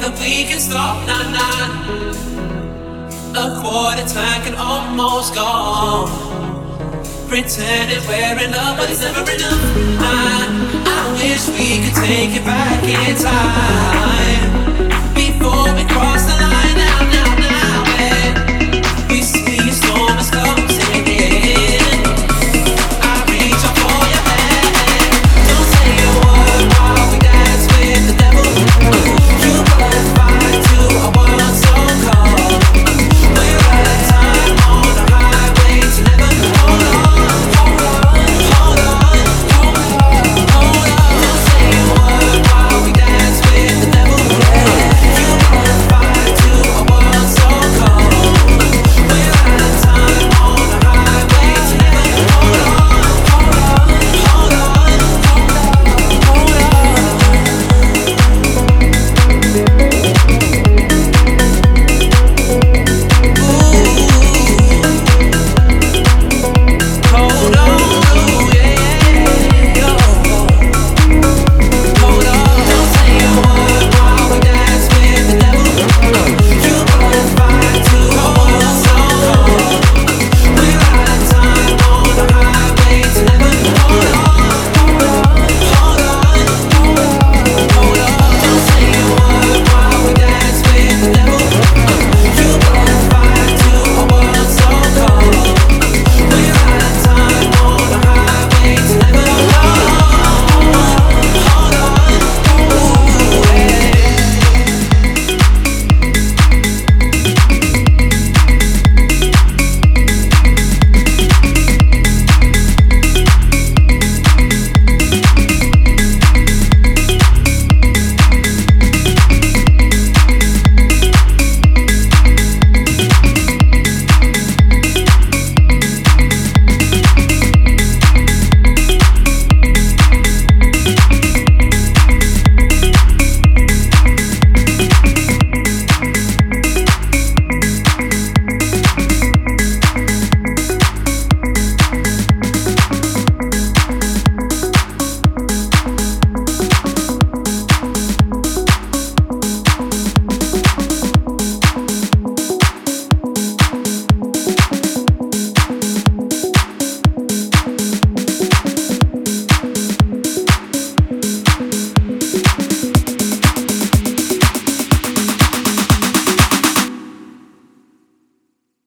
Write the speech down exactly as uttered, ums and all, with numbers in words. that we can stop, nah, nah. A quarter time can almost go on. Pretending we're in love, but it's never enough. I, I wish we could take it back in time.